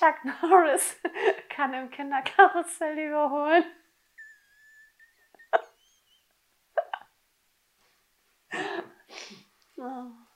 Chuck Norris kann im Kinderkarussell überholen. Oh.